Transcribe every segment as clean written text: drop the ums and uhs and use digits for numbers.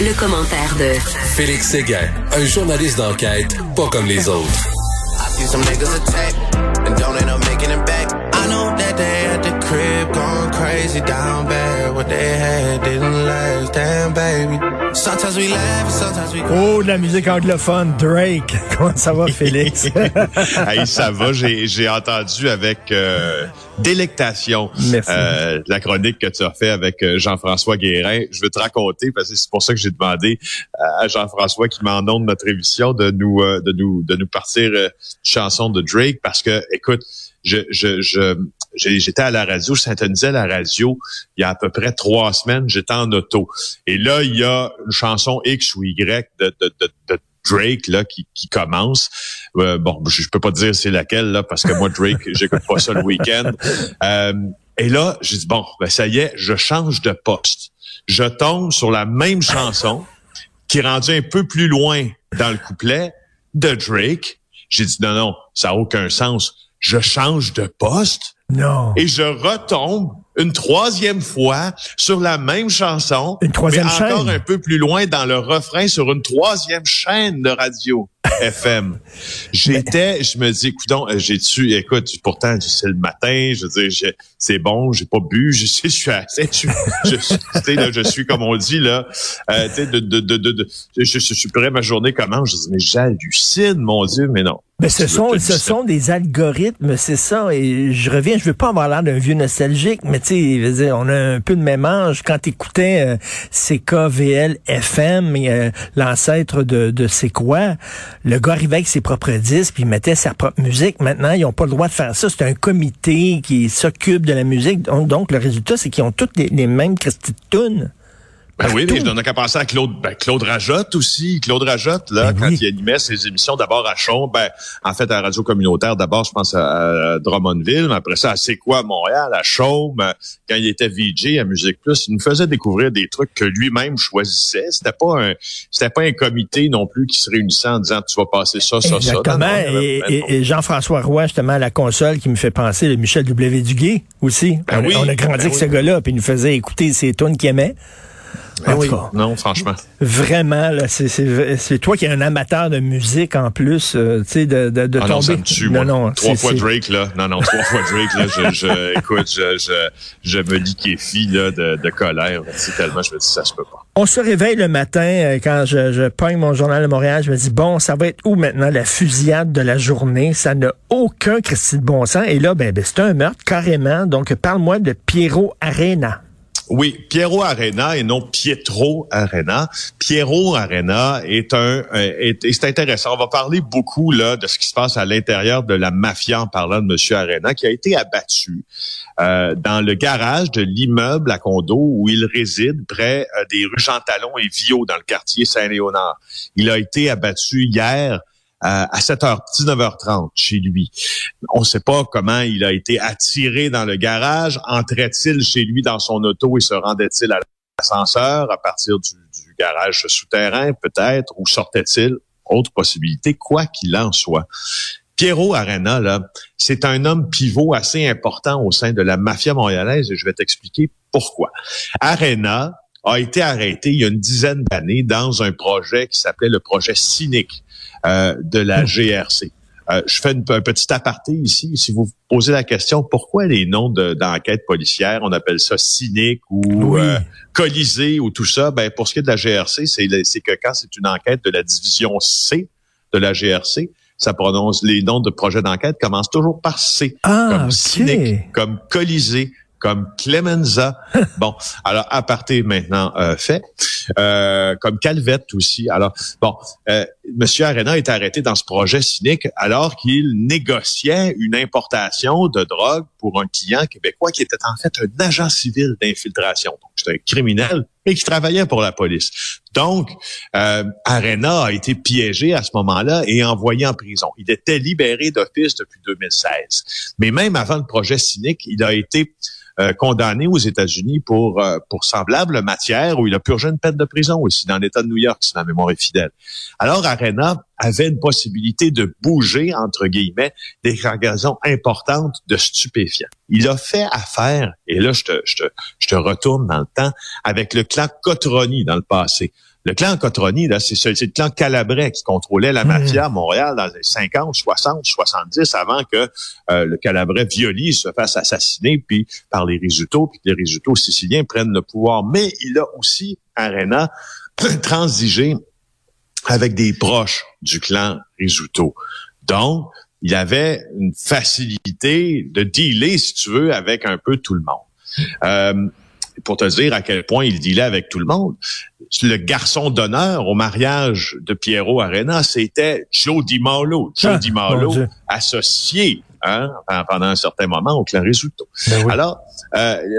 Le commentaire de Félix Seguin, un journaliste d'enquête pas comme les autres. Oh, de la musique anglophone, Drake. Comment ça va, Félix? Hey, ça va, j'ai entendu avec délectation la chronique que tu as fait avec Jean-François Guérin. Je veux te raconter, parce que c'est pour ça que j'ai demandé à Jean-François, qui m'en nomme notre émission, de nous partir une chanson de Drake, parce que, écoute, j'étais à la radio, je syntonisais la radio il y a à peu près 3 semaines, j'étais en auto. Et là, il y a une chanson X ou Y de Drake là qui commence. Bon, je peux pas te dire c'est laquelle là, parce que moi Drake, j'écoute pas ça le week-end. Et là, j'ai dit bon, ben ça y est, je change de poste. Je tombe sur la même chanson qui est rendue un peu plus loin dans le couplet de Drake. J'ai dit non, ça a aucun sens. Je change de poste. Non. Et je retombe une 3e fois sur la même chanson. Une 3e chaîne. Mais encore un peu plus loin dans le refrain sur une 3e chaîne de radio FM. Je me dis, coudonc, écoute, pourtant, c'est le matin, je veux dire, c'est bon, j'ai pas bu, je suis comme on dit, là, je suis prêt, ma journée commence, je dis, mais j'hallucine, mon Dieu, mais non. Mais ce sont des algorithmes, c'est ça, et je veux pas avoir l'air d'un vieux nostalgique, mais tu sais, on a un peu de même âge. Quand t'écoutais CKVL FM, l'ancêtre de c'est quoi, le gars arrivait avec ses propres disques, puis il mettait sa propre musique. Maintenant, ils ont pas le droit de faire ça. C'est un comité qui s'occupe de la musique. Donc, le résultat, c'est qu'ils ont toutes les mêmes Christy tunes. Ben oui, mais on n'a qu'à penser à Claude Rajotte aussi. Claude Rajotte, là, ben quand oui. Il animait ses émissions, d'abord à Chaume, en fait, à Radio Communautaire, d'abord, je pense, à Drummondville, mais après ça, à C'est quoi, à Montréal, à Chaume, quand il était VJ à Musique Plus, il nous faisait découvrir des trucs que lui-même choisissait. C'était pas un comité non plus qui se réunissait en disant, tu vas passer ça, ça, exactement. Ça. Exactement. Et Jean-François Roy, justement, à la console, qui me fait penser, le Michel W. Duguet, aussi. Ben on a grandi avec ce gars-là, puis il nous faisait écouter ses tunes qu'il aimait. Ah oui, non, franchement. Vraiment, là, c'est toi qui es un amateur de musique en plus, tu sais, de tomber. Non, ça me tue, moi. Non, Drake, là. Non, 3 fois Drake, là. Je me liquéfie, là, de colère. C'est tellement, je me dis, ça se peut pas. On se réveille le matin quand je pogne mon journal de Montréal, je me dis, bon, ça va être où maintenant la fusillade de la journée? Ça n'a aucun Christy de bon sens. Et là, ben, c'est un meurtre, carrément. Donc, parle-moi de Piero Arena. Oui, Piero Arena et non Pietro Arena. Piero Arena c'est intéressant. On va parler beaucoup là de ce qui se passe à l'intérieur de la mafia en parlant de Monsieur Arena qui a été abattu dans le garage de l'immeuble à condo où il réside près des rues Jean-Talon et Viau dans le quartier Saint-Léonard. Il a été abattu hier à 19h30 chez lui. On ne sait pas comment il a été attiré dans le garage. Entrait-il chez lui dans son auto et se rendait-il à l'ascenseur à partir du garage souterrain peut-être, ou sortait-il? Autre possibilité, quoi qu'il en soit. Piero Arena, là, c'est un homme pivot assez important au sein de la mafia montréalaise et je vais t'expliquer pourquoi. Arena a été arrêté il y a une dizaine d'années dans un projet qui s'appelait le projet Cynique de la GRC. Je fais un petit aparté ici. Si vous vous posez la question, pourquoi les noms d'enquête policière, on appelle ça cynique ou colisée ou tout ça, ben pour ce qui est de la GRC, c'est que quand c'est une enquête de la division C de la GRC, ça prononce les noms de projets d'enquête commencent toujours par C, comme cynique, comme colisée, comme Clemenza. Bon, alors aparté maintenant fait. comme Calvette aussi. Alors, bon, Monsieur Arena est arrêté dans ce projet cynique alors qu'il négociait une importation de drogue pour un client québécois qui était en fait un agent civil d'infiltration. Donc, c'était un criminel et qui travaillait pour la police. Donc, Arena a été piégé à ce moment-là et envoyé en prison. Il était libéré d'office depuis 2016. Mais même avant le projet cynique, il a été condamné aux États-Unis pour semblable matière où il a purgé une peine de prison aussi dans l'État de New York, si ma mémoire est fidèle. Alors, Arena avait une possibilité de bouger, entre guillemets, des cargaisons importantes de stupéfiants. Il a fait affaire, et là, je te retourne dans le temps, avec le clan Cotroni dans le passé. Le clan Cotroni, là, c'est le clan Calabrais qui contrôlait la mafia à Montréal dans les 50, 60, 70, avant que le Calabrais Violi se fasse assassiner puis par les Rizzuto, puis que les Rizzuto siciliens prennent le pouvoir. Mais il a aussi, Arena, transigé avec des proches du clan Rizzuto. Donc, il avait une facilité de dealer, si tu veux, avec un peu tout le monde. Pour te dire à quel point il dealait avec tout le monde, le garçon d'honneur au mariage de Piero Arena, c'était Joe Di. Joe Di associé pendant un certain moment au clan Rizzuto. Ben oui. Alors,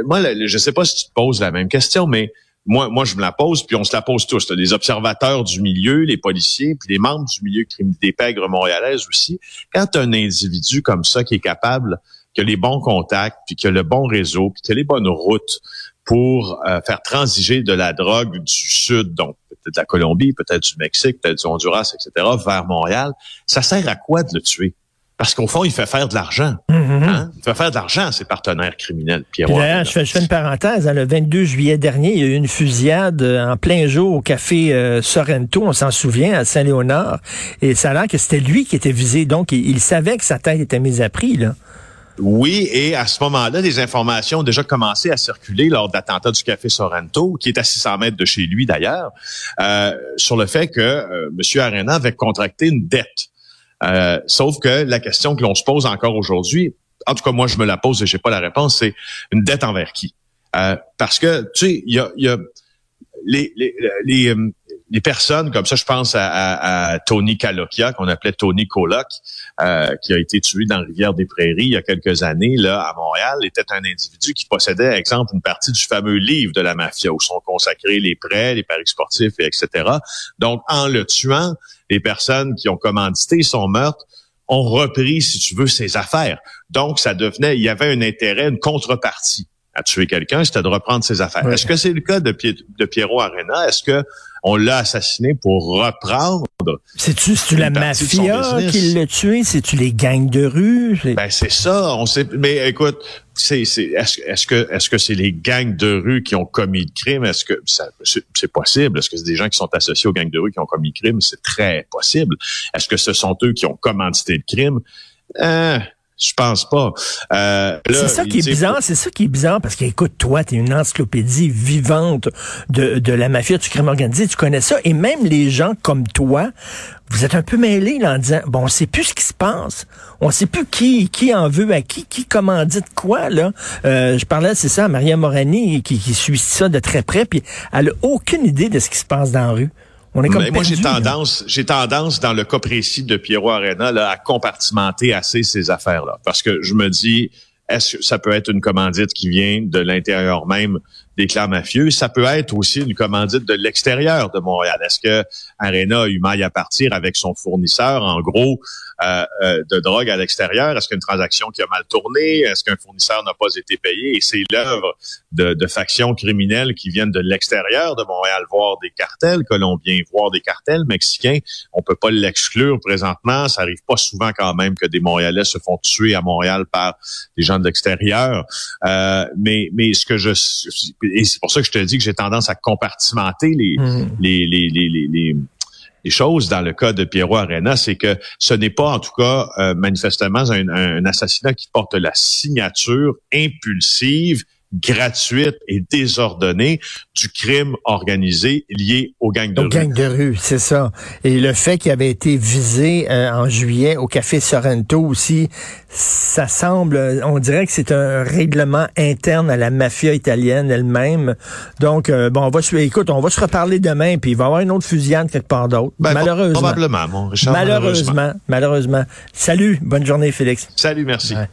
moi, je sais pas si tu te poses la même question, mais moi, je me la pose, puis on se la pose tous. Là, les observateurs du milieu, les policiers, puis les membres du milieu des pègres montréalaises aussi. Quand un individu comme ça qui est capable... qui a les bons contacts, puis qui a le bon réseau, puis qui a les bonnes routes pour faire transiger de la drogue du Sud, donc peut-être de la Colombie, peut-être du Mexique, peut-être du Honduras, etc., vers Montréal, ça sert à quoi de le tuer? Parce qu'au fond, il fait faire de l'argent. Hein? Il fait faire de l'argent à ses partenaires criminels. D'ailleurs, je fais une parenthèse. Hein, le 22 juillet dernier, il y a eu une fusillade en plein jour au café Sorrento, on s'en souvient, à Saint-Léonard. Et ça a l'air que c'était lui qui était visé. Donc, il savait que sa tête était mise à prix, là. Oui, et à ce moment-là, des informations ont déjà commencé à circuler lors de l'attentat du café Sorrento, qui est à 600 mètres de chez lui d'ailleurs, sur le fait que M. Arena avait contracté une dette. Sauf que la question que l'on se pose encore aujourd'hui, en tout cas moi je me la pose et j'ai pas la réponse, c'est une dette envers qui? Parce que, tu sais, il y a les personnes comme ça, je pense à Tony Calocia, qu'on appelait Tony Coloc, qui a été tué dans Rivière-des-Prairies il y a quelques années là à Montréal, était un individu qui possédait, par exemple, une partie du fameux livre de la mafia où sont consacrés les prêts, les paris sportifs, etc. Donc, en le tuant, les personnes qui ont commandité son meurtre ont repris, si tu veux, ses affaires. Donc, ça devenait, il y avait un intérêt, une contrepartie à tuer quelqu'un, c'était de reprendre ses affaires. Oui. Est-ce que c'est le cas de Piero Arena? Est-ce que on l'a assassiné pour reprendre? C'est-tu la mafia qui l'a tué? C'est-tu les gangs de rue? Ben, c'est ça. On sait, mais écoute, est-ce que c'est les gangs de rue qui ont commis le crime? Est-ce que c'est possible? Est-ce que c'est des gens qui sont associés aux gangs de rue qui ont commis le crime? C'est très possible. Est-ce que ce sont eux qui ont commandité le crime? Je pense pas. C'est ça qui est bizarre, parce qu'écoute, toi, t'es une encyclopédie vivante de la mafia, du crime organisé, tu connais ça, et même les gens comme toi, vous êtes un peu mêlés là, en disant, bon, on sait plus ce qui se passe, on sait plus qui en veut à qui commandite quoi, là. Je parlais, c'est ça, à Maria Morani, qui suit ça de très près, puis elle a aucune idée de ce qui se passe dans la rue. On est comme perdu, moi, j'ai tendance dans le cas précis de Piero Arena là, à compartimenter assez ces affaires-là. Parce que je me dis, est-ce que ça peut être une commandite qui vient de l'intérieur même des clans mafieux? Ça peut être aussi une commandite de l'extérieur de Montréal. Est-ce que Arena a eu maille à partir avec son fournisseur, en gros, de drogue à l'extérieur? Est-ce qu'une transaction qui a mal tourné? Est-ce qu'un fournisseur n'a pas été payé? Et c'est l'œuvre de factions criminelles qui viennent de l'extérieur de Montréal, voire des cartels colombiens, voire des cartels mexicains. On peut pas l'exclure présentement. Ça arrive pas souvent quand même que des Montréalais se font tuer à Montréal par des gens de l'extérieur. Mais ce que et c'est pour ça que je te dis que j'ai tendance à compartimenter les choses dans le cas de Piero Arena, c'est que ce n'est pas, en tout cas, manifestement, un assassinat qui porte la signature impulsive gratuite et désordonnée du crime organisé lié aux gangs de rue. Aux gangs de rue, c'est ça. Et le fait qu'il avait été visé en juillet au café Sorrento aussi, ça semble, on dirait que c'est un règlement interne à la mafia italienne elle-même. Donc, on va se reparler demain, puis il va y avoir une autre fusillade quelque part d'autre. Malheureusement. Probablement, mon Richard. Malheureusement. Salut, bonne journée, Félix. Salut, merci. Ouais.